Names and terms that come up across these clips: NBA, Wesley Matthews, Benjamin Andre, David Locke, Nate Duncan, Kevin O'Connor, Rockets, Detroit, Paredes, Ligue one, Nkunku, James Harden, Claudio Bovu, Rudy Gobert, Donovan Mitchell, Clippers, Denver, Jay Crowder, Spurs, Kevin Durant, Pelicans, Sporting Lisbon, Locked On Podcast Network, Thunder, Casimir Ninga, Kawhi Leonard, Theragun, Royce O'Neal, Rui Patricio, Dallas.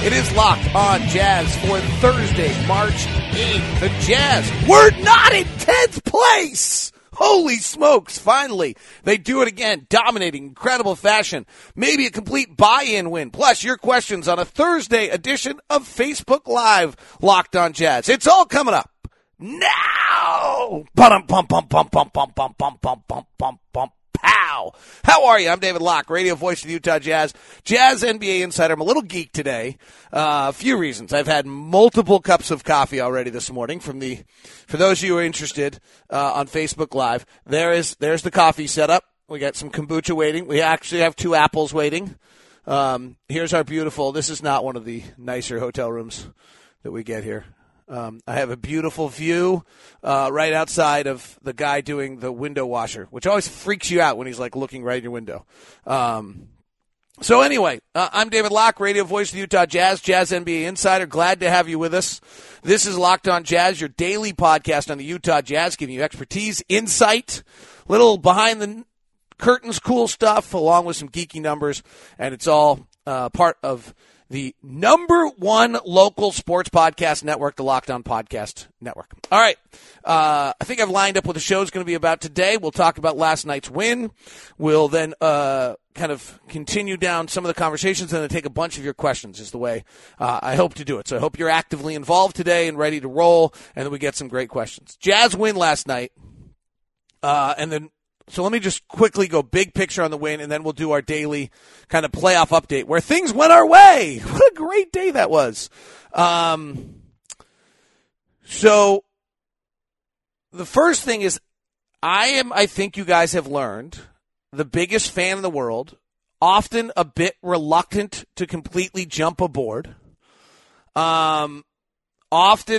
It is Locked On Jazz for Thursday, March 8th. The Jazz, we're not in 10th place! Holy smokes, finally. They do it again, dominating, incredible fashion. Maybe a complete buy-in win. Plus, your questions on a Thursday edition of Facebook Live Locked On Jazz. It's all coming up now! Pow! How are you? I'm David Locke, radio voice of the Utah Jazz, Jazz NBA insider. I'm a little geek today. A few reasons. I've had multiple cups of coffee already this morning. For those of you who are interested on Facebook Live, there's the coffee setup. We got some kombucha waiting. We actually have two apples waiting. Here's our beautiful. This is not one of the nicer hotel rooms that we get here. I have a beautiful view right outside of the guy doing the window washer, which always freaks you out when he's, like, looking right in your window. So anyway, I'm David Locke, radio voice of the Utah Jazz, Jazz NBA insider. Glad to have you with us. This is Locked On Jazz, your daily podcast on the Utah Jazz, giving you expertise, insight, little behind-the-curtains cool stuff, along with some geeky numbers, and it's all part of the number one local sports podcast network, the Locked On Podcast Network. All right. I think I've lined up what the show's going to be about today. We'll talk about last night's win. We'll then kind of continue down some of the conversations and then take a bunch of your questions is the way I hope to do it. So I hope you're actively involved today and ready to roll, and then we get some great questions. Jazz win last night, and then so let me just quickly go big picture on the win, and then we'll do our daily kind of playoff update where things went our way. What a great day that was. So the first thing is I think you guys have learned, the biggest fan in the world, often a bit reluctant to completely jump aboard, often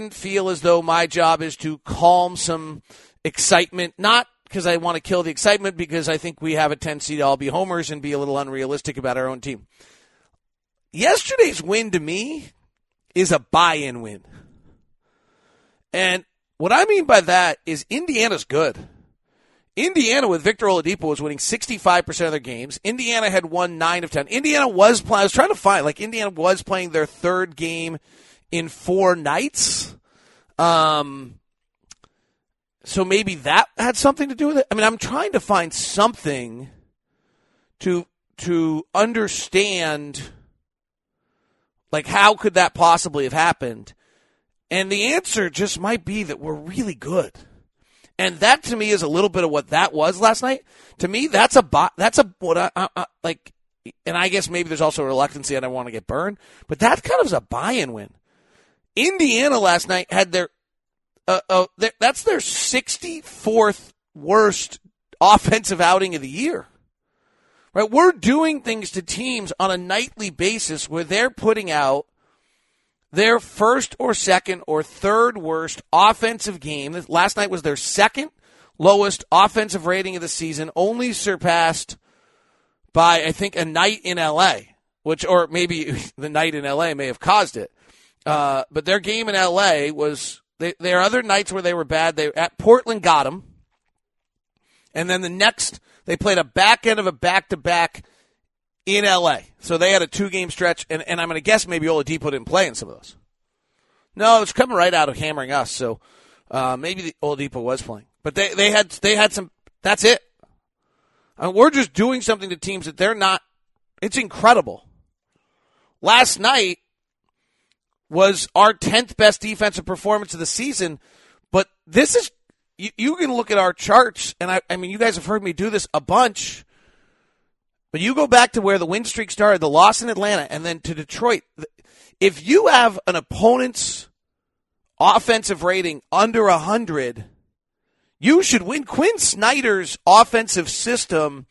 feel as though my job is to calm some excitement, not because I want to kill the excitement, because I think we have a tendency to all be homers and be a little unrealistic about our own team. Yesterday's win to me is a buy-in win. And what I mean by that is Indiana's good. Indiana with Victor Oladipo was winning 65% of their games. Indiana had won 9 of 10. Indiana was playing their third game in 4 nights. So maybe that had something to do with it. I mean, I'm trying to find something to understand, like, how could that possibly have happened? And the answer just might be that we're really good. And that, to me, is a little bit of what that was last night. To me, that's what I like. And I guess maybe there's also a reluctancy and I want to get burned. But that kind of is a buy-in win. Indiana last night had their that's their 64th worst offensive outing of the year. Right? We're doing things to teams on a nightly basis where they're putting out their first or second or third worst offensive game. Last night was their second lowest offensive rating of the season, only surpassed by, I think, a night in L.A., or maybe the night in L.A. may have caused it. But their game in L.A. was... There are other nights where they were bad. Portland got them. And then the next, they played a back end of a back-to-back in L.A. So they had a 2-game stretch, and I'm going to guess maybe Oladipo didn't play in some of those. No, it's coming right out of hammering us, so maybe Oladipo was playing. But they had some, that's it. I mean, we're just doing something to teams that they're not, it's incredible. Last night was our 10th best defensive performance of the season. But this is, you can look at our charts, and I mean, you guys have heard me do this a bunch, but you go back to where the win streak started, the loss in Atlanta, and then to Detroit. If you have an opponent's offensive rating under 100, you should win. Quinn Snyder's offensive system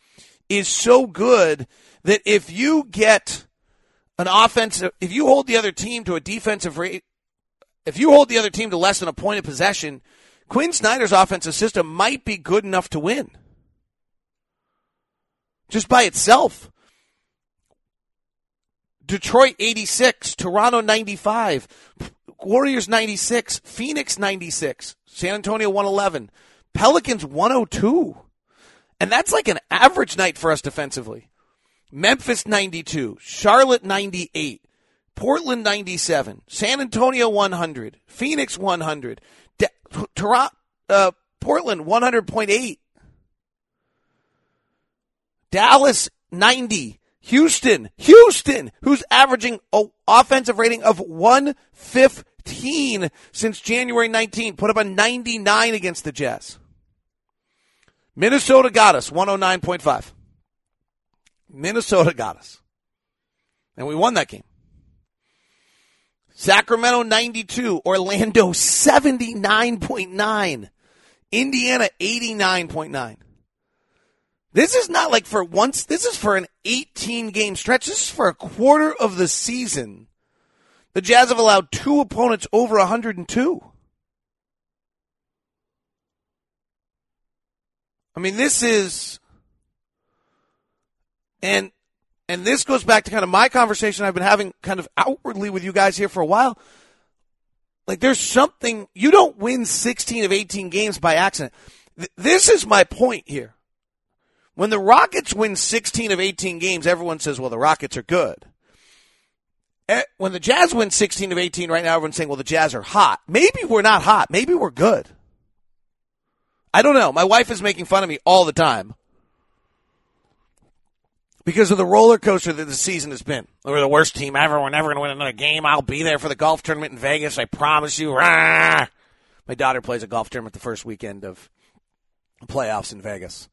is so good that if you get if you hold the other team to less than a point of possession, Quinn Snyder's offensive system might be good enough to win. Just by itself. Detroit 86, Toronto 95, Warriors 96, Phoenix 96, San Antonio 111, Pelicans 102. And that's like an average night for us defensively. Memphis 92, Charlotte 98, Portland 97, San Antonio 100, Phoenix 100, Portland 100.8, Dallas 90, Houston, who's averaging an offensive rating of 115 since January 19, put up a 99 against the Jazz. Minnesota got us, 109.5. Minnesota got us. And we won that game. Sacramento 92, Orlando 79.9, Indiana 89.9. This is not like for once. This is for an 18-game stretch. This is for a quarter of the season. The Jazz have allowed two opponents over 102. I mean, this is... And this goes back to kind of my conversation I've been having kind of outwardly with you guys here for a while. Like, there's something, you don't win 16 of 18 games by accident. This is my point here. When the Rockets win 16 of 18 games, everyone says, well, the Rockets are good. When the Jazz win 16 of 18 right now, everyone's saying, well, the Jazz are hot. Maybe we're not hot. Maybe we're good. I don't know. My wife is making fun of me all the time. Because of the roller coaster that the season has been. We're the worst team ever. We're never going to win another game. I'll be there for the golf tournament in Vegas. I promise you. Rah! My daughter plays a golf tournament the first weekend of playoffs in Vegas.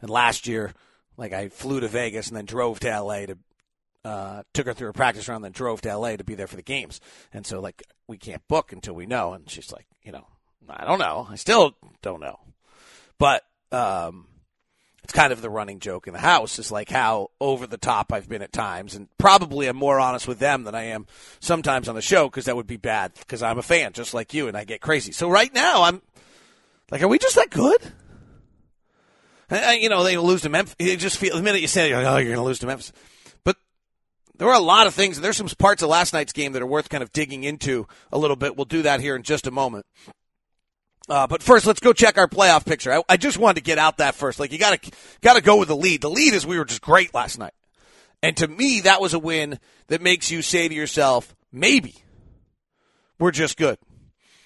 And last year, like, I flew to Vegas and then drove to L.A. Took her through her practice round, then drove to L.A. to be there for the games. And so, like, we can't book until we know. And she's like, you know, I don't know. I still don't know. But it's kind of the running joke in the house is like how over the top I've been at times, and probably I'm more honest with them than I am sometimes on the show because that would be bad because I'm a fan just like you and I get crazy. So right now I'm like, are we just that good? You know, they lose to Memphis. You just feel the minute you say, oh, you're going to lose to Memphis. But there are a lot of things. There's some parts of last night's game that are worth kind of digging into a little bit. We'll do that here in just a moment. But first, let's go check our playoff picture. I just wanted to get out that first. Like, you gotta go with the lead. The lead is we were just great last night. And to me, that was a win that makes you say to yourself, maybe we're just good.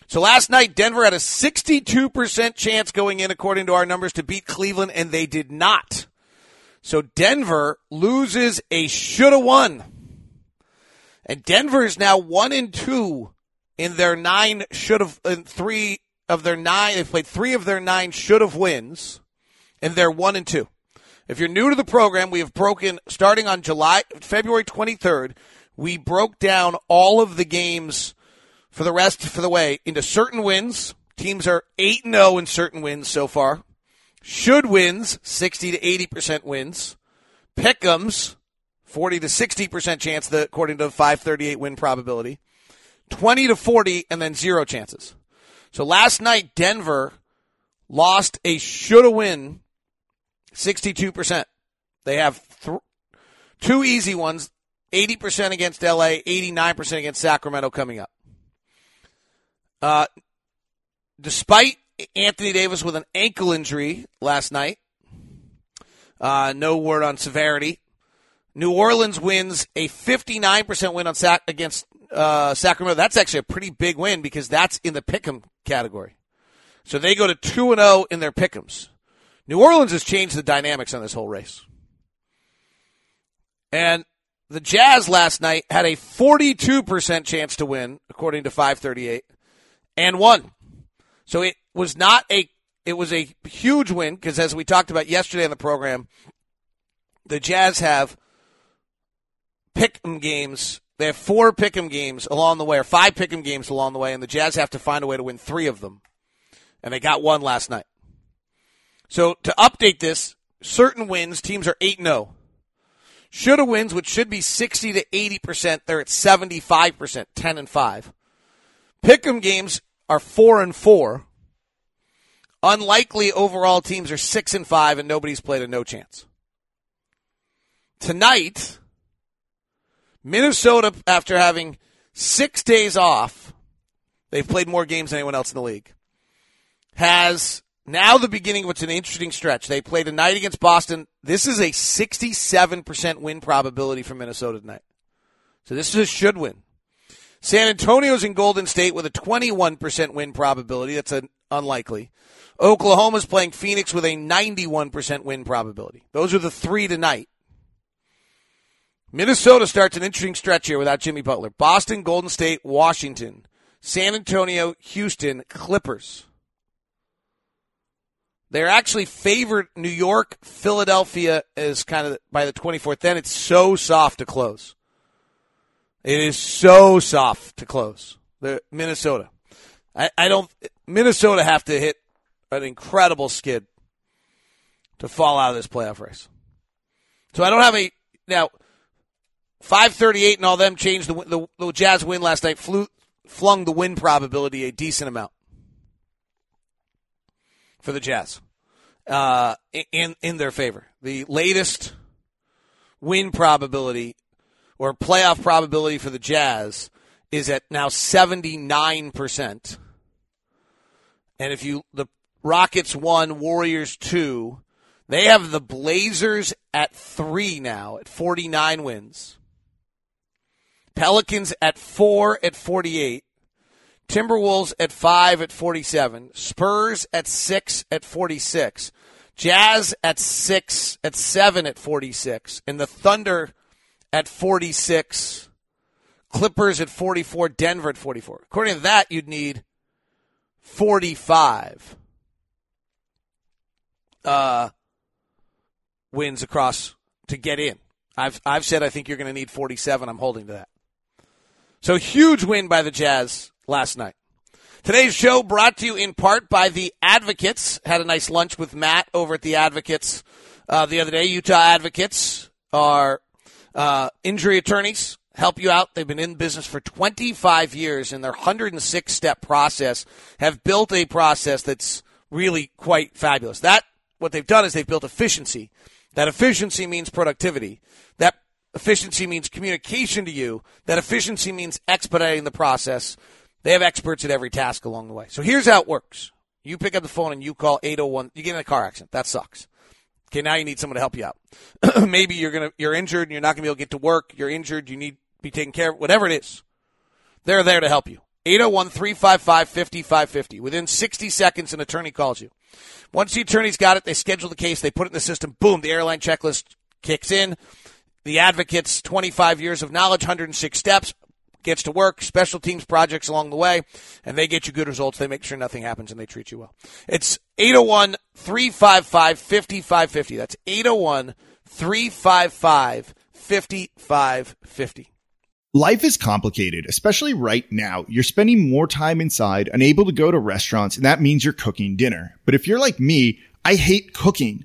So last night, Denver had a 62% chance going in, according to our numbers, to beat Cleveland, and they did not. So Denver loses a shoulda won. And Denver is now 1-2 in their they've played three of their nine should-have wins, and they're 1-2. If you're new to the program, we have broken, starting on February 23rd, we broke down all of the games for the way into certain wins. Teams are 8-0 in certain wins so far. Should wins, 60 to 80% wins. Pick'ems, 40 to 60% chance, according to the 538 win probability. 20 to 40, and then zero chances. So last night, Denver lost a shoulda win 62%. They have two easy ones, 80% against L.A., 89% against Sacramento coming up. Despite Anthony Davis with an ankle injury last night, no word on severity, New Orleans wins a 59% win against Sacramento. That's actually a pretty big win because that's in the pick'em category. So they go to 2-0 in their pick'ems. New Orleans has changed the dynamics on this whole race. And the Jazz last night had a 42% chance to win, according to 538, and won. So it was a huge win because, as we talked about yesterday on the program, the Jazz have pick'em games. They have four pick'em games along the way, or five pick'em games along the way, and the Jazz have to find a way to win three of them. And they got one last night. So to update this, certain wins, teams are 8-0. Shoulda wins, which should be 60 to 80%, they're at 75%, 10-5. Pick'em games are 4-4. unlikely overall teams are 6-5 and nobody's played a no chance. Tonight, Minnesota, after having 6 days off, they've played more games than anyone else in the league, has now the beginning of what's an interesting stretch. They play tonight against Boston. This is a 67% win probability for Minnesota tonight. So this is a should win. San Antonio's in Golden State with a 21% win probability. That's an unlikely. Oklahoma's playing Phoenix with a 91% win probability. Those are the three tonight. Minnesota starts an interesting stretch here without Jimmy Butler. Boston, Golden State, Washington, San Antonio, Houston, Clippers. They're actually favored New York, Philadelphia is kind of by the 24th. Then it's so soft to close. It is so soft to close. Minnesota. Minnesota have to hit an incredible skid to fall out of this playoff race. So I don't have a, now, 538 and all them changed the Jazz win last night, flung the win probability a decent amount for the Jazz in their favor. The latest win probability or playoff probability for the Jazz is at now 79%. And if the Rockets 1, Warriors 2, they have the Blazers at 3 now at 49 wins. Pelicans at 4 at 48, Timberwolves at 5 at 47, Spurs at 6 at 46, Jazz at 6 at 7 at 46, and the Thunder at 46, Clippers at 44, Denver at 44. According to that, you'd need 45 wins across to get in. I've said I think you're going to need 47. I'm holding to that. So huge win by the Jazz last night. Today's show brought to you in part by the Advocates. Had a nice lunch with Matt over at the Advocates the other day. Utah Advocates are injury attorneys, help you out. They've been in business for 25 years, and their 106-step process have built a process that's really quite fabulous. What they've done is they've built efficiency. That efficiency means productivity. That efficiency means communication to you. That efficiency means expediting the process. They have experts at every task along the way. So here's how it works. You pick up the phone and you call 801. You get in a car accident. That sucks. Okay, now you need someone to help you out. Maybe you're injured and you're not going to be able to get to work. You're injured. You need to be taken care of. Whatever it is, they're there to help you. 801-355-5550. Within 60 seconds, an attorney calls you. Once the attorney's got it, they schedule the case, they put it in the system, boom, the airline checklist kicks in. The Advocates, 25 years of knowledge, 106 steps, gets to work, special teams projects along the way, and they get you good results. They make sure nothing happens, and they treat you well. It's 801-355-5550. That's 801-355-5550. Life is complicated, especially right now. You're spending more time inside, unable to go to restaurants, and that means you're cooking dinner. But if you're like me, I hate cooking.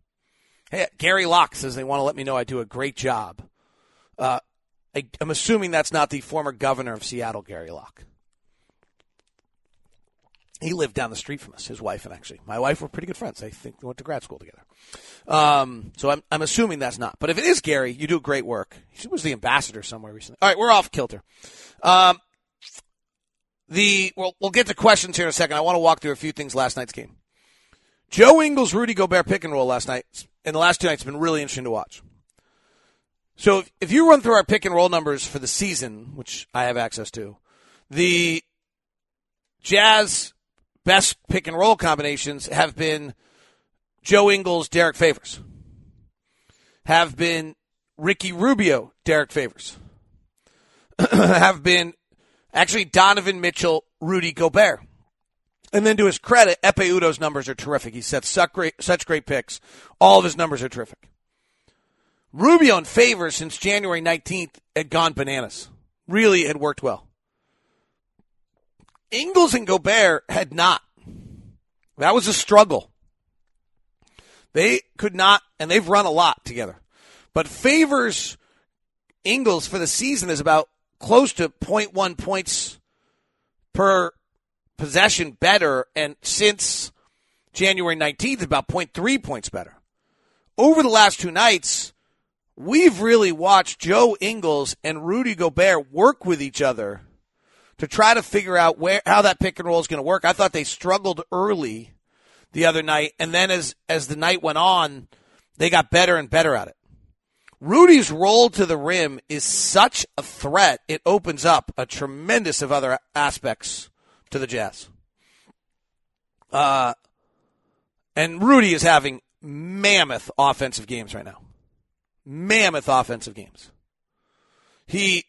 Hey, Gary Locke says they want to let me know I do a great job. I'm assuming that's not the former governor of Seattle, Gary Locke. He lived down the street from us, his wife and actually. My wife were pretty good friends. I think they went to grad school together. So I'm assuming that's not. But if it is Gary, you do great work. He was the ambassador somewhere recently. All right, we're off kilter. We'll get to questions here in a second. I want to walk through a few things last night's game. Joe Ingles, Rudy Gobert pick and roll last night, and the last two nights have been really interesting to watch. So if you run through our pick and roll numbers for the season, which I have access to, the Jazz best pick and roll combinations have been Joe Ingles, Derek Favors, have been Ricky Rubio, Derek Favors, have been actually Donovan Mitchell, Rudy Gobert. And then to his credit, Epe Udo's numbers are terrific. He sets such great picks. All of his numbers are terrific. Rubio and Favors since January 19th had gone bananas. Really had worked well. Ingles and Gobert had not. That was a struggle. They could not, and they've run a lot together. But Favors, Ingles for the season is about close to 0.1 points per possession better, and since January 19th, about 0.3 points better. Over the last two nights, we've really watched Joe Ingles and Rudy Gobert work with each other to try to figure out how that pick and roll is going to work. I thought they struggled early the other night, and then as the night went on, they got better and better at it. Rudy's roll to the rim is such a threat, it opens up a tremendous of other aspects to the Jazz. And Rudy is having mammoth offensive games right now. Mammoth offensive games. He,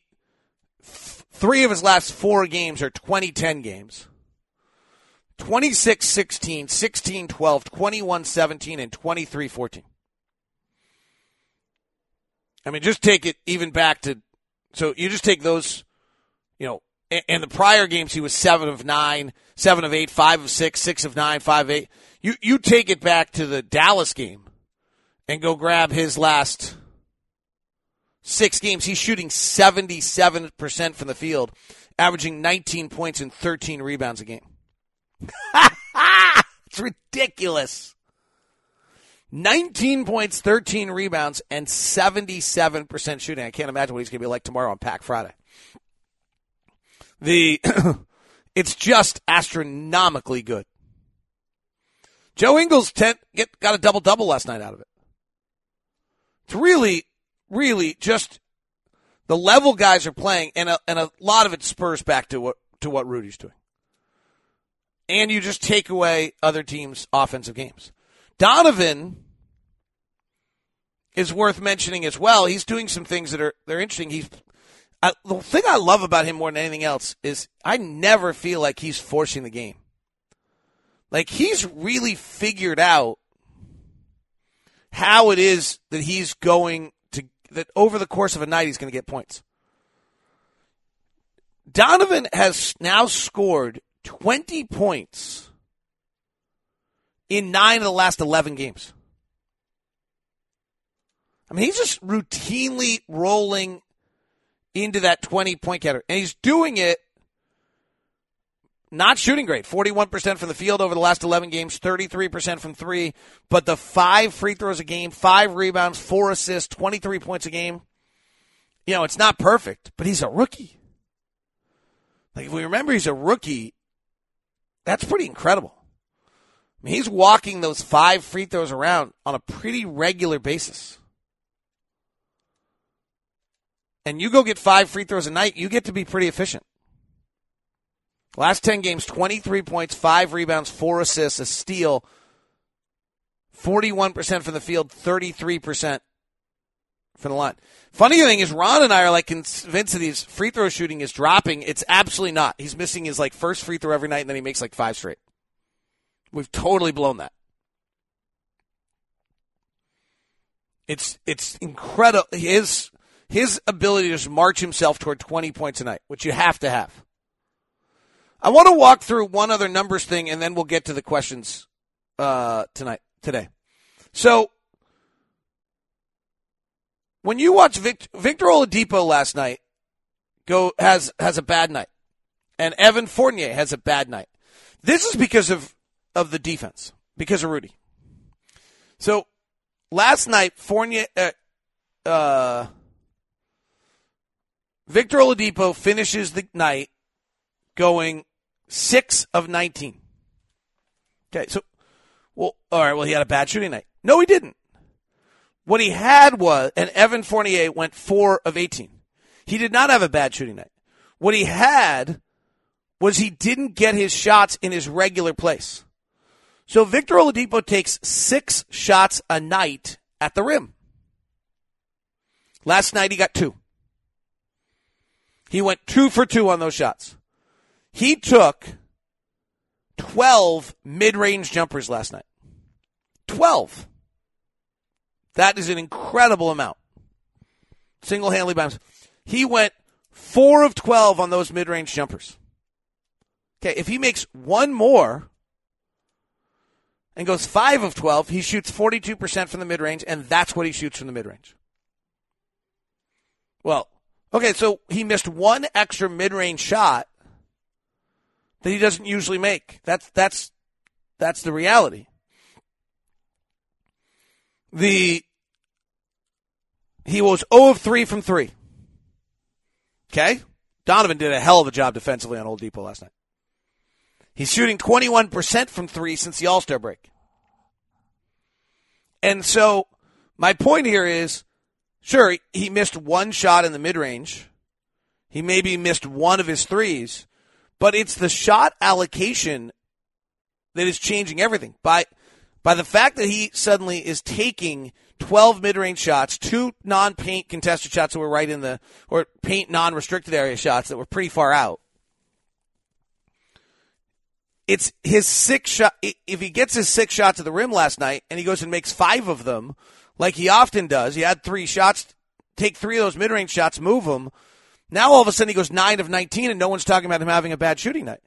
three of his last four games are 20-10 games. 26-16, 16-12, 21-17, and 23-14. I mean, just take it even back to, so you just take those, you know, and the prior games, he was 7 of 9, 7 of 8, 5 of 6, 6 of 9, 5 of 8. You take it back to the Dallas game and go grab his last six games. He's shooting 77% from the field, averaging 19 points and 13 rebounds a game. It's ridiculous. 19 points, 13 rebounds, and 77% shooting. I can't imagine what he's going to be like tomorrow on Pack Friday. It's just astronomically good. Joe Ingles got a double-double last night out of it. It's really, really just the level guys are playing, and a lot of it spurs back to what Rudy's doing. And you just take away other teams' offensive games. Donovan is worth mentioning as well. He's doing some things that are interesting. The thing I love about him more than anything else is I never feel like he's forcing the game. Like, he's really figured out how it is that he's going to, that over the course of a night he's going to get points. Donovan has now scored 20 points in 9 of the last 11 games. I mean, he's just routinely rolling into that 20-point category. And he's doing it not shooting great. 41% from the field over the last 11 games, 33% from three, but the 5 free throws a game, 5 rebounds, 4 assists, 23 points a game. You know, it's not perfect, but he's a rookie. Like, if we remember he's a rookie, that's pretty incredible. I mean, he's walking those 5 free throws around on a pretty regular basis. And you go get 5 free throws a night, you get to be pretty efficient. Last 10 games, 23 points, 5 rebounds, 4 assists, a steal, 41% from the field, 33% from the line. Funny thing is, Ron and I are like convinced that his free throw shooting is dropping. It's absolutely not. He's missing his like first free throw every night, and then he makes like 5 straight. We've totally blown that. It's incredible. His ability to just march himself toward 20 points a night, which you have to have. I want to walk through one other numbers thing, and then we'll get to the questions today. So, when you watch Victor Oladipo last night, has a bad night, and Evan Fournier has a bad night. This is because of the defense, because of Rudy. So last night, Victor Oladipo finishes the night going 6 of 19. Okay, so, well, he had a bad shooting night. No, he didn't. What he had was, and Evan Fournier went 4 of 18. He did not have a bad shooting night. What he had was he didn't get his shots in his regular place. So Victor Oladipo takes 6 shots a night at the rim. Last night he got 2. He went 2 for 2 on those shots. He took 12 mid-range jumpers last night. 12. That is an incredible amount. Single-handedly by himself. He went 4 of 12 on those mid-range jumpers. Okay, if he makes one more and goes 5 of 12, he shoots 42% from the mid-range, and that's what he shoots from the mid-range. Well, okay, so he missed one extra mid-range shot that he doesn't usually make. That's the reality. He was 0 of 3 from 3. Okay? Donovan did a hell of a job defensively on Oladipo last night. He's shooting 21% from 3 since the All-Star break. And so my point here is, sure, he missed one shot in the mid-range. He maybe missed one of his threes. But it's the shot allocation that is changing everything. By the fact that he suddenly is taking 12 mid-range shots, 2 non-paint contested shots that were right in the, or paint non-restricted area shots that were pretty far out. It's his 6 shot. If he gets his 6 shots at the rim last night and he goes and makes 5 of them, like he often does, he had 3 shots, take 3 of those mid-range shots, move them. Now all of a sudden he goes 9 of 19 and no one's talking about him having a bad shooting night.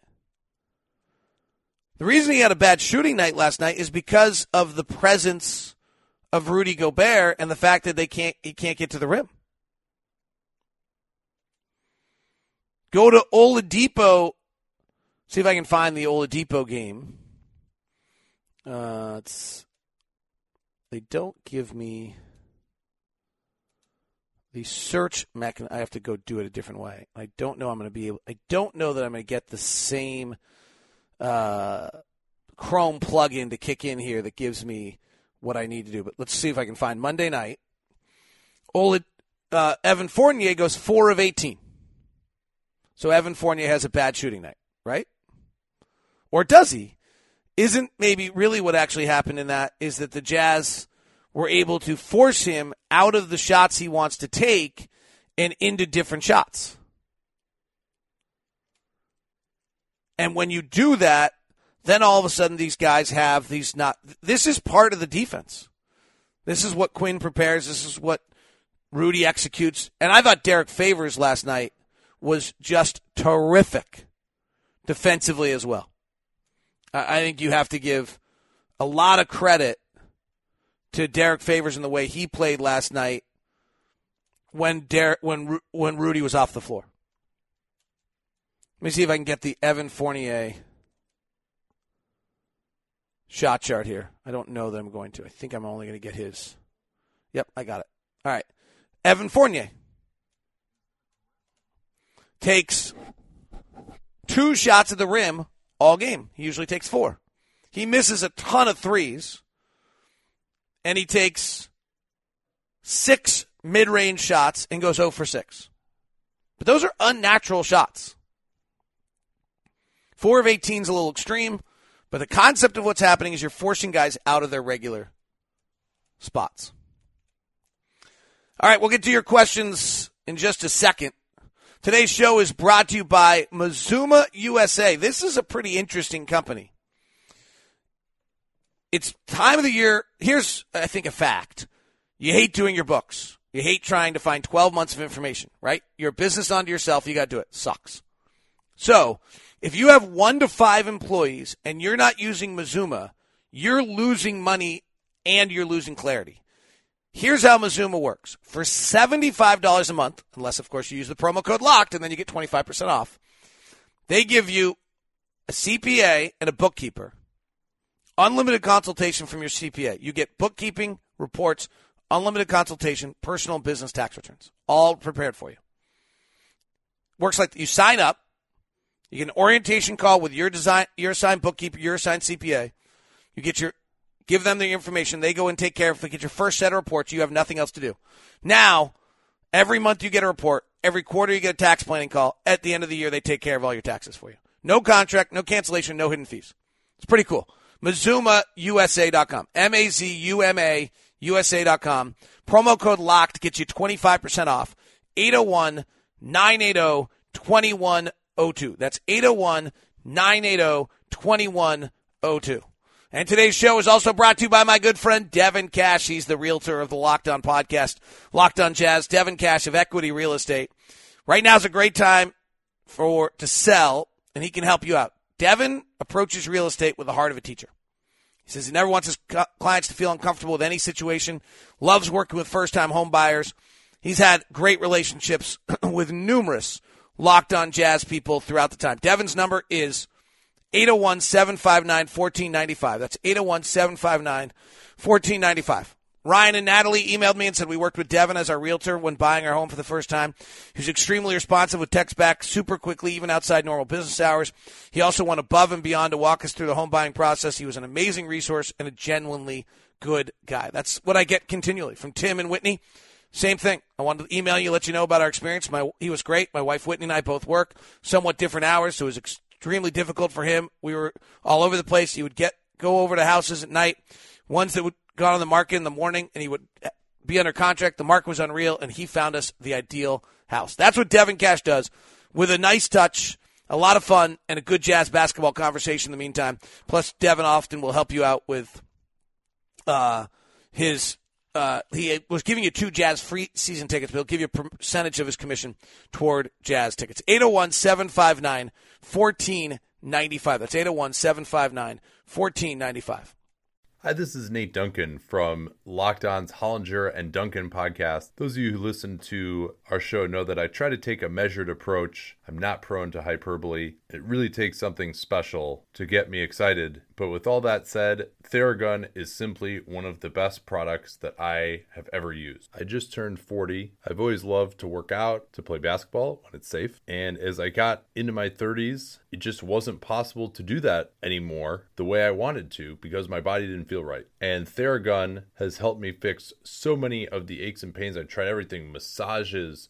The reason he had a bad shooting night last night is because of the presence of Rudy Gobert and the fact that he can't get to the rim. Go to Oladipo. See if I can find the Oladipo game. They don't give me the search mechanism. I have to go do it a different way. I don't know that I'm going to get the same Chrome plugin to kick in here that gives me what I need to do. But let's see if I can find Monday night. Evan Fournier goes 4 of 18. So Evan Fournier has a bad shooting night, right? Or does he? Isn't maybe really what actually happened in that is that the Jazz were able to force him out of the shots he wants to take and into different shots. And when you do that, then all of a sudden these guys have these not. This is part of the defense. This is what Quinn prepares. This is what Rudy executes. And I thought Derek Favors last night was just terrific defensively as well. I think you have to give a lot of credit to Derek Favors and the way he played last night when Rudy was off the floor. Let me see if I can get the Evan Fournier shot chart here. I don't know that I'm going to. I think I'm only going to get his. Yep, I got it. All right. Evan Fournier takes 2 shots at the rim all game. He usually takes 4. He misses a ton of threes, and he takes 6 mid-range shots and goes 0 for 6. But those are unnatural shots. 4 of 18 is a little extreme, but the concept of what's happening is you're forcing guys out of their regular spots. All right, we'll get to your questions in just a second. Today's show is brought to you by Mazuma USA. This is a pretty interesting company. It's time of the year. Here's, I think, a fact. You hate doing your books. You hate trying to find 12 months of information, right? You're a business unto yourself. You got to do it. Sucks. So if you have 1 to 5 employees and you're not using Mazuma, you're losing money and you're losing clarity. Here's how Mazuma works. For $75 a month, unless, of course, you use the promo code LOCKED, and then you get 25% off, they give you a CPA, and a bookkeeper. Unlimited consultation from your CPA. You get bookkeeping, reports, unlimited consultation, personal and business tax returns, all prepared for you. Works like you sign up, you get an orientation call with your assigned bookkeeper, your assigned CPA. You get your give them the information. They go and take care of it. If they get your first set of reports, you have nothing else to do. Now, every month you get a report. Every quarter you get a tax planning call. At the end of the year, they take care of all your taxes for you. No contract, no cancellation, no hidden fees. It's pretty cool. MazumaUSA.com. MazumaUSA.com. Promo code LOCKED gets you 25% off. 801-980-2102. That's 801-980-2102. And today's show is also brought to you by my good friend Devin Cash. He's the realtor of the Locked On podcast, Locked On Jazz. Devin Cash of Equity Real Estate. Right now is a great time to sell, and he can help you out. Devin approaches real estate with the heart of a teacher. He says he never wants his clients to feel uncomfortable with any situation, loves working with first-time home buyers. He's had great relationships with numerous Locked On Jazz people throughout the time. Devin's number is 801-759-1495. That's 801-759-1495. Ryan and Natalie emailed me and said we worked with Devin as our realtor when buying our home for the first time. He was extremely responsive with text back super quickly, even outside normal business hours. He also went above and beyond to walk us through the home buying process. He was an amazing resource and a genuinely good guy. That's what I get continually from Tim and Whitney. Same thing. I wanted to email you, let you know about our experience. He was great. My wife Whitney and I both work somewhat different hours, so it was extremely difficult for him. We were all over the place. He would go over to houses at night, ones that would go on the market in the morning, and he would be under contract. The market was unreal, and he found us the ideal house. That's what Devin Cash does, with a nice touch, a lot of fun, and a good Jazz basketball conversation in the meantime. Plus, Devin often will help you out with his he was giving you 2 Jazz free season tickets, but he'll give you a percentage of his commission toward Jazz tickets. 801-759-1495. That's 801-759-1495. Hi, this is Nate Duncan from Locked On's Hollinger and Duncan podcast. Those of you who listen to our show know that I try to take a measured approach. I'm not prone to hyperbole. It really takes something special to get me excited. But with all that said, Theragun is simply one of the best products that I have ever used. I just turned 40. I've always loved to work out, to play basketball when it's safe. And as I got into my 30s, it just wasn't possible to do that anymore the way I wanted to because my body didn't feel right. And Theragun has helped me fix so many of the aches and pains. I tried everything, massages,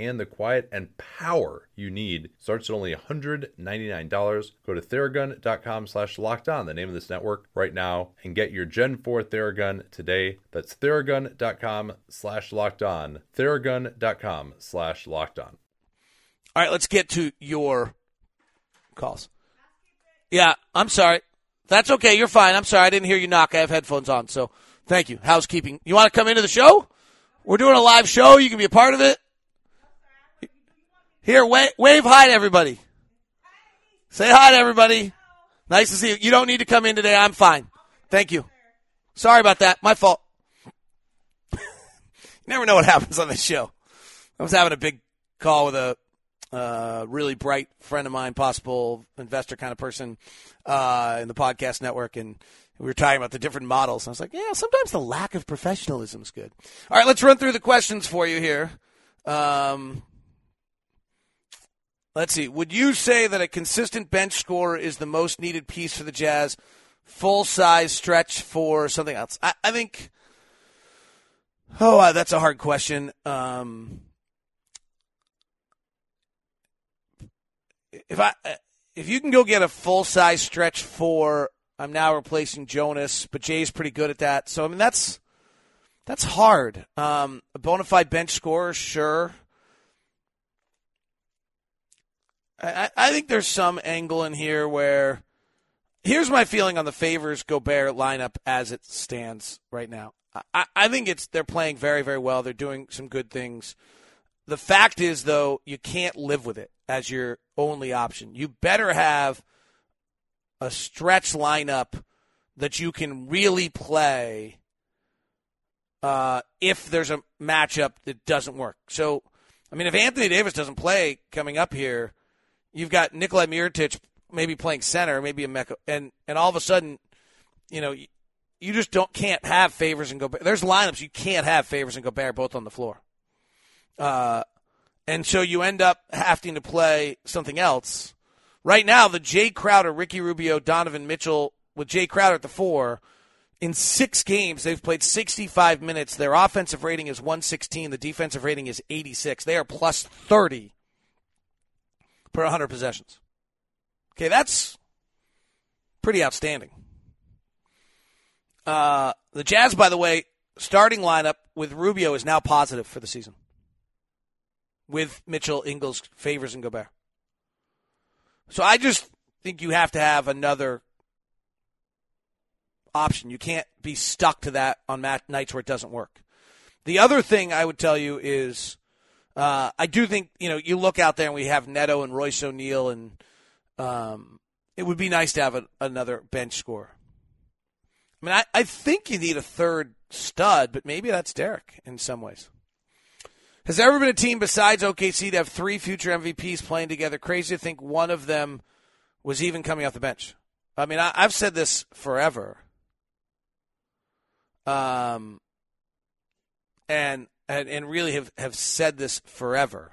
and the quiet and power you need. Starts at only $199. Go to Theragun.com/LockedOn, the name of this network, right now, and get your Gen 4 Theragun today. That's Theragun.com/LockedOn. Theragun.com/LockedOn. All right, let's get to your calls. Yeah, I'm sorry. That's okay. You're fine. I'm sorry. I didn't hear you knock. I have headphones on, so thank you. Housekeeping. You want to come into the show? We're doing a live show. You can be a part of it. Here, wave hi to everybody. Say hi to everybody. Nice to see you. You don't need to come in today. I'm fine. Thank you. Sorry about that. My fault. You never know what happens on this show. I was having a big call with a really bright friend of mine, possible investor kind of person in the podcast network, and we were talking about the different models. And I was like, yeah, sometimes the lack of professionalism is good. All right, let's run through the questions for you here. Let's see. Would you say that a consistent bench scorer is the most needed piece for the Jazz? Full-size stretch for something else? I think – that's a hard question. If you can go get a full-size stretch for – I'm now replacing Jonas, but Jay's pretty good at that. So, I mean, that's hard. A bona fide bench scorer, sure. I think there's some angle in here where Here's my feeling on the Favors-Gobert lineup as it stands right now. I think they're playing very, very well. They're doing some good things. The fact is, though, you can't live with it as your only option. You better have a stretch lineup that you can really play if there's a matchup that doesn't work. So, I mean, if Anthony Davis doesn't play coming up here, you've got Nikola Mirotic maybe playing center, maybe a Mecca, and all of a sudden, you know, you just can't have Favors and Gobert. There's lineups you can't have Favors and Gobert both on the floor. And so you end up having to play something else. Right now, the Jay Crowder, Ricky Rubio, Donovan Mitchell, with Jay Crowder at the 4, in 6 games, they've played 65 minutes. Their offensive rating is 116. The defensive rating is 86. They are plus 30 per 100 possessions. Okay, that's pretty outstanding. The Jazz, by the way, starting lineup with Rubio is now positive for the season. With Mitchell, Ingles, Favors, and Gobert. So I just think you have to have another option. You can't be stuck to that on nights where it doesn't work. The other thing I would tell you is I do think, you know, you look out there and we have Neto and Royce O'Neal and – it would be nice to have another bench scorer. I mean, I think you need a third stud, but maybe that's Derek in some ways. Has there ever been a team besides OKC to have 3 future MVPs playing together? Crazy to think one of them was even coming off the bench. I mean, I've said this forever. And really have said this forever.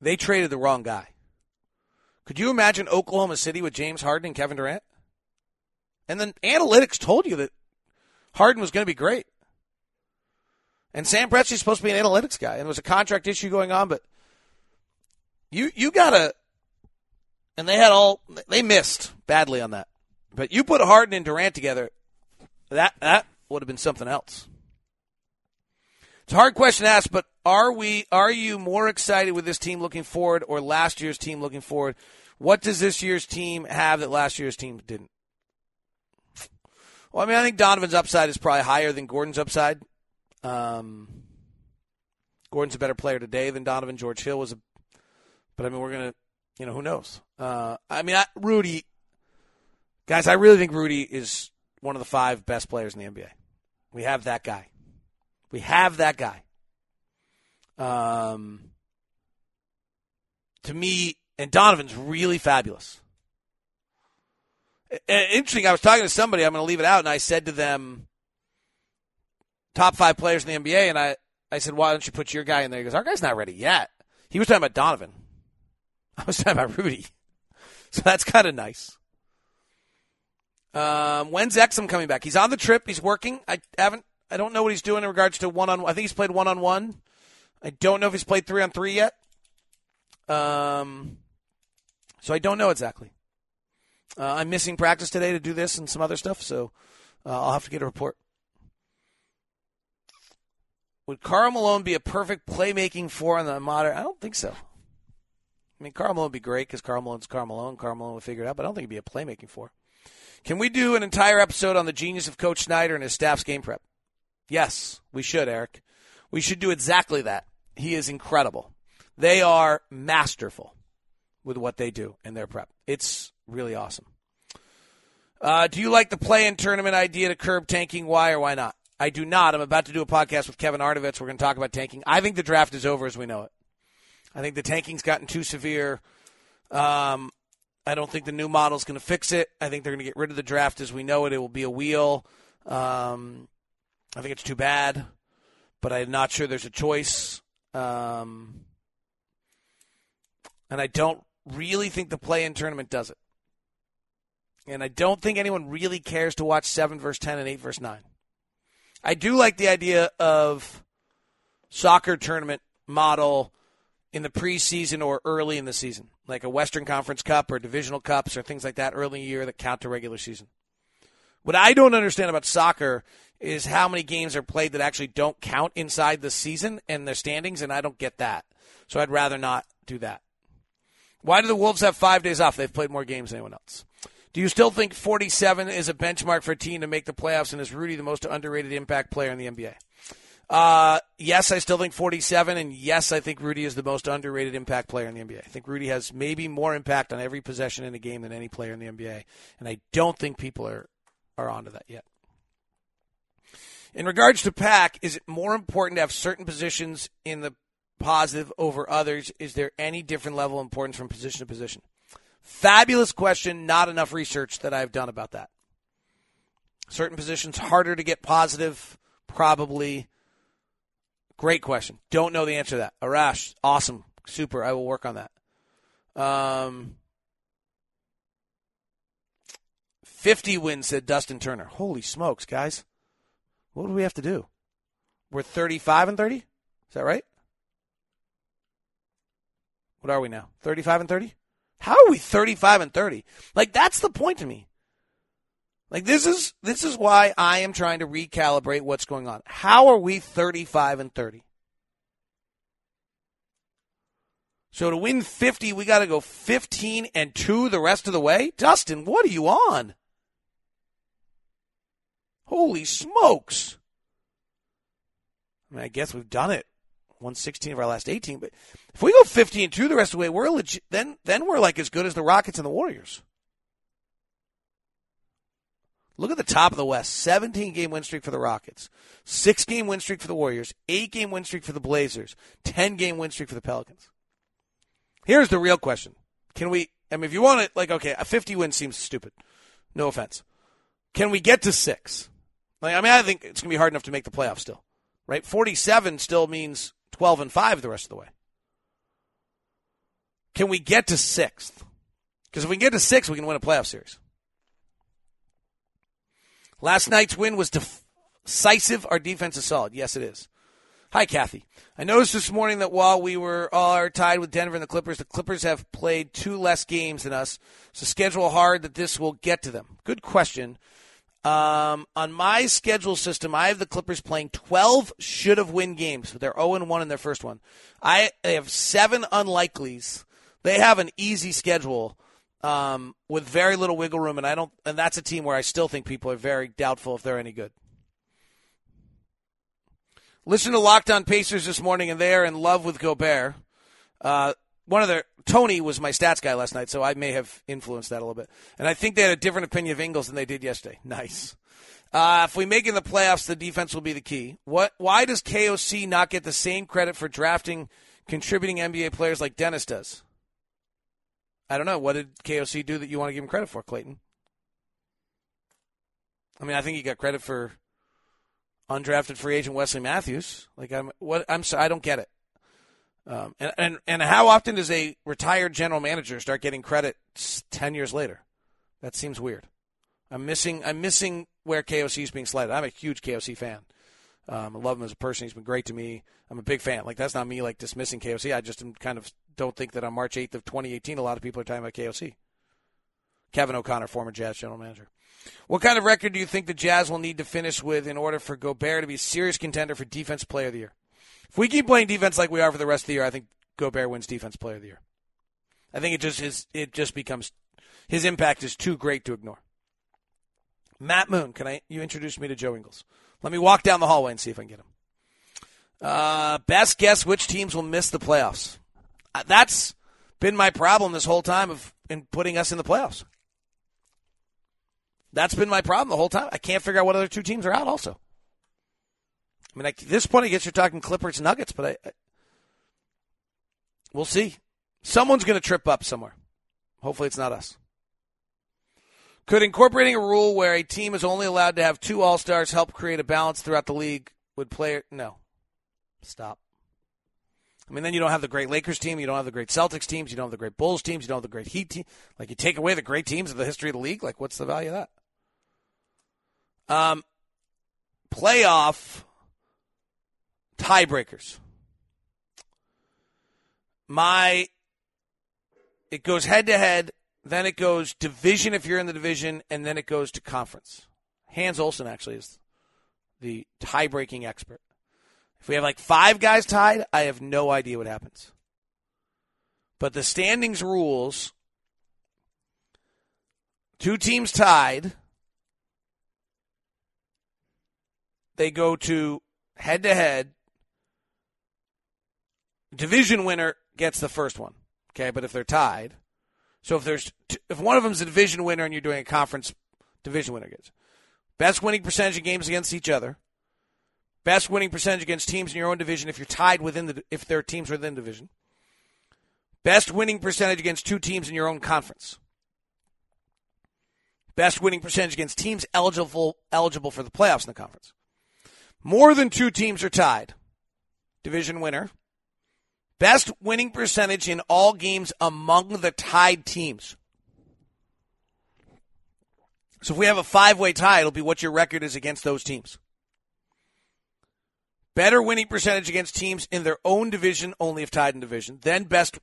They traded the wrong guy. Could you imagine Oklahoma City with James Harden and Kevin Durant? And then analytics told you that Harden was going to be great. And Sam Presti's supposed to be an analytics guy, and there was a contract issue going on, but you got to – and they missed badly on that. But you put Harden and Durant together, that would have been something else. It's a hard question to ask, but are you more excited with this team looking forward or last year's team looking forward? What does this year's team have that last year's team didn't? Well, I mean, I think Donovan's upside is probably higher than Gordon's upside. Gordon's a better player today than Donovan. George Hill was but I mean, we're going to, you know, who knows? Rudy, guys, I really think Rudy is one of the 5 best players in the NBA. We have that guy. We have that guy. To me, and Donovan's really fabulous. Interesting, I was talking to somebody, I'm going to leave it out, and I said to them, top 5 players in the NBA, and I said, why don't you put your guy in there? He goes, our guy's not ready yet. He was talking about Donovan. I was talking about Rudy. So that's kind of nice. When's Exum coming back? He's on the trip. He's working. I don't know what he's doing in regards to one-on-one. I think he's played one-on-one. I don't know if he's played 3-on-3 yet. So I don't know exactly. I'm missing practice today to do this and some other stuff, so I'll have to get a report. Would Karl Malone be a perfect playmaking 4 on the modern? I don't think so. I mean, Karl Malone would be great because Karl Malone's Karl Malone. Karl Malone would figure it out, but I don't think he'd be a playmaking 4. Can we do an entire episode on the genius of Coach Snyder and his staff's game prep? Yes, we should, Eric. We should do exactly that. He is incredible. They are masterful with what they do in their prep. It's really awesome. Do you like the play-in tournament idea to curb tanking? Why or why not? I do not. I'm about to do a podcast with Kevin Arnovitz. We're going to talk about tanking. I think the draft is over as we know it. I think the tanking's gotten too severe. I don't think the new model's going to fix it. I think they're going to get rid of the draft as we know it. It will be a wheel. I think it's too bad. But I'm not sure there's a choice. And I don't really think the play-in tournament does it. And I don't think anyone really cares to watch 7 versus 10 and 8 versus 9. I do like the idea of soccer tournament model in the preseason or early in the season, like a Western Conference Cup or divisional cups or things like that early in the year that count to regular season. What I don't understand about soccer is how many games are played that actually don't count inside the season and their standings, and I don't get that. So I'd rather not do that. Why do the Wolves have 5 days off? They've played more games than anyone else. Do you still think 47 is a benchmark for a team to make the playoffs, and is Rudy the most underrated impact player in the NBA? Yes, I still think 47, and yes, I think Rudy is the most underrated impact player in the NBA. I think Rudy has maybe more impact on every possession in a game than any player in the NBA, and I don't think people are onto that yet. In regards to Pac, is it more important to have certain positions in the positive over others? Is there any different level of importance from position to position? Fabulous question. Not enough research that I've done about that. Certain positions harder to get positive, probably. Great question. Don't know the answer to that. Arash, awesome, super. I will work on that. 50 wins, said Dustin Turner. Holy smokes, guys! What do we have to do? We're 35-30. Is that right? What are we now? 35-30? How are we 35-30? Like, that's the point to me. Like, this is why I am trying to recalibrate what's going on. How are we 35-30? So to win 50, we got to go 15-2 the rest of the way? Dustin, what are you on? Holy smokes. I mean, I guess we've done it. Won 16 of our last 18, but if we go 15-2 the rest of the way, we're legit. Then we're like as good as the Rockets and the Warriors. Look at the top of the West. 17-game win streak for the Rockets. 6-game win streak for the Warriors. 8-game win streak for the Blazers. 10-game win streak for the Pelicans. Here's the real question. Can we, I mean, if you want it, like, okay, a 50 win seems stupid. No offense. Can we get to 6? Like, I mean, I think it's going to be hard enough to make the playoffs still, right? 47 still means 12-5 the rest of the way. Can we get to 6th? Because if we can get to 6, we can win a playoff series. Last night's win was decisive. Our defense is solid. Yes, it is. Hi, Kathy. I noticed this morning that while we are tied with Denver and the Clippers have played 2 less games than us, so schedule hard that this will get to them. Good question. On my schedule system, I have the Clippers playing 12 should-have-win games. They're 0-1 in their first one. They have 7 unlikelies. They have an easy schedule. With very little wiggle room, and that's a team where I still think people are very doubtful if they're any good. Listen to Locked On Pacers this morning, and they are in love with Gobert. Tony was my stats guy last night, so I may have influenced that a little bit. And I think they had a different opinion of Ingles than they did yesterday. Nice. If we make it in the playoffs, the defense will be the key. Why does KOC not get the same credit for drafting, contributing NBA players like Dennis does? I don't know. What did KOC do that you want to give him credit for, Clayton? I mean, I think he got credit for undrafted free agent Wesley Matthews. Like, I don't get it. And how often does a retired general manager start getting credit 10 years later? That seems weird. I'm missing where KOC is being slighted. I'm a huge KOC fan. I love him as a person. He's been great to me. I'm a big fan. Like, that's not me, like, dismissing KOC. I just am kind of don't think that on March 8th of 2018, a lot of people are talking about KOC. Kevin O'Connor, former Jazz general manager. What kind of record do you think the Jazz will need to finish with in order for Gobert to be a serious contender for Defense Player of the Year? If we keep playing defense like we are for the rest of the year, I think Gobert wins Defense Player of the Year. I think it just becomes his impact is too great to ignore. Matt Moon, you introduced me to Joe Ingles. Let me walk down the hallway and see if I can get him. Best guess which teams will miss the playoffs. That's been my problem this whole time in putting us in the playoffs. That's been my problem the whole time. I can't figure out what other 2 teams are out also. I mean, at this point, I guess you're talking Clippers and Nuggets, but we'll see. Someone's going to trip up somewhere. Hopefully it's not us. Could incorporating a rule where a team is only allowed to have 2 All-Stars help create a balance throughout the league? No. Stop. I mean, then you don't have the great Lakers team. You don't have the great Celtics teams. You don't have the great Bulls teams. You don't have the great Heat team. Like, you take away the great teams of the history of the league? Like, what's the value of that? Playoff tiebreakers. It goes head-to-head. Then it goes division if you're in the division, and then it goes to conference. Hans Olsen actually is the tie-breaking expert. If we have like 5 guys tied, I have no idea what happens. But the standings rules, two teams tied, they go to head-to-head. Division winner gets the first one, okay? But if they're tied, so if one of them's a division winner and you're doing a conference, division winner gets best winning percentage of games against each other, best winning percentage against teams in your own division if you're tied within if there are teams within the division, best winning percentage against two teams in your own conference, best winning percentage against teams eligible for the playoffs in the conference. More than two teams are tied, division winner. Best winning percentage in all games among the tied teams. So if we have a five-way tie, it'll be what your record is against those teams. Better winning percentage against teams in their own division, only if tied in division. Then best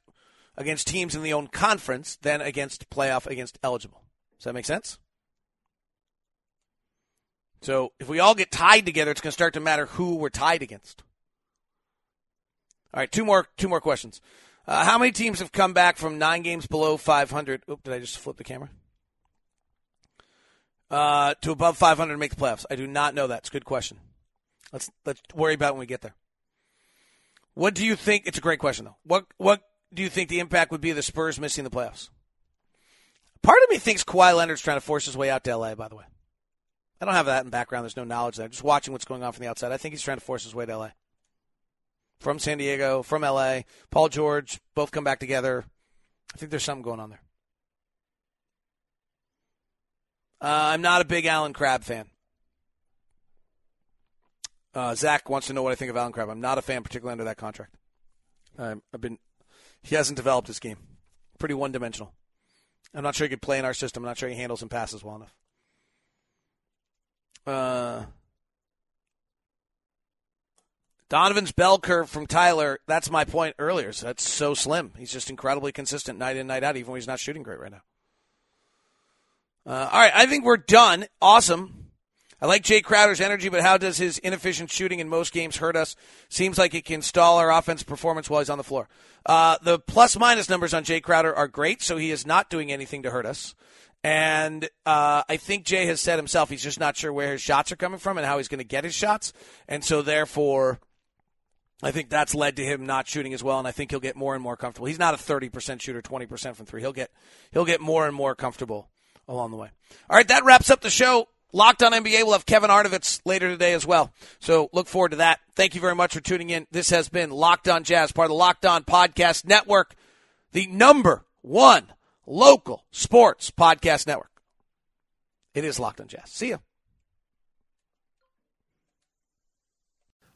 against teams in the own conference, then against playoff, against eligible. Does that make sense? So if we all get tied together, it's going to start to matter who we're tied against. All right, two more questions. How many teams have come back from 9 games below 500? Oop, did I just flip the camera? To above 500 to make the playoffs. I do not know that. It's a good question. Let's worry about it when we get there. What do you think? It's a great question though. What do you think the impact would be of the Spurs missing the playoffs? Part of me thinks Kawhi Leonard's trying to force his way out to LA, by the way. I don't have that in background. There's no knowledge there. Just watching what's going on from the outside. I think he's trying to force his way to LA. From San Diego, from L.A., Paul George, both come back together. I think there's something going on there. I'm not a big Allen Crabbe fan. Zach wants to know what I think of Allen Crabbe. I'm not a fan, particularly under that contract. He hasn't developed his game. Pretty one-dimensional. I'm not sure he could play in our system. I'm not sure he handles and passes well enough. Donovan's bell curve from Tyler, that's my point earlier. So that's so slim. He's just incredibly consistent night in, night out, even when he's not shooting great right now. All right, I think we're done. Awesome. I like Jay Crowder's energy, but how does his inefficient shooting in most games hurt us? Seems like it can stall our offense performance while he's on the floor. The plus-minus numbers on Jay Crowder are great, so he is not doing anything to hurt us. And I think Jay has said himself he's just not sure where his shots are coming from and how he's going to get his shots. And so, therefore, I think that's led to him not shooting as well, and I think he'll get more and more comfortable. He's not a 30% shooter, 20% from three. He'll get more and more comfortable along the way. All right, that wraps up the show. Locked on NBA. We'll have Kevin Arnovitz later today as well. So look forward to that. Thank you very much for tuning in. This has been Locked on Jazz, part of the Locked On Podcast Network, the #1 local sports podcast network. It is Locked on Jazz. See ya.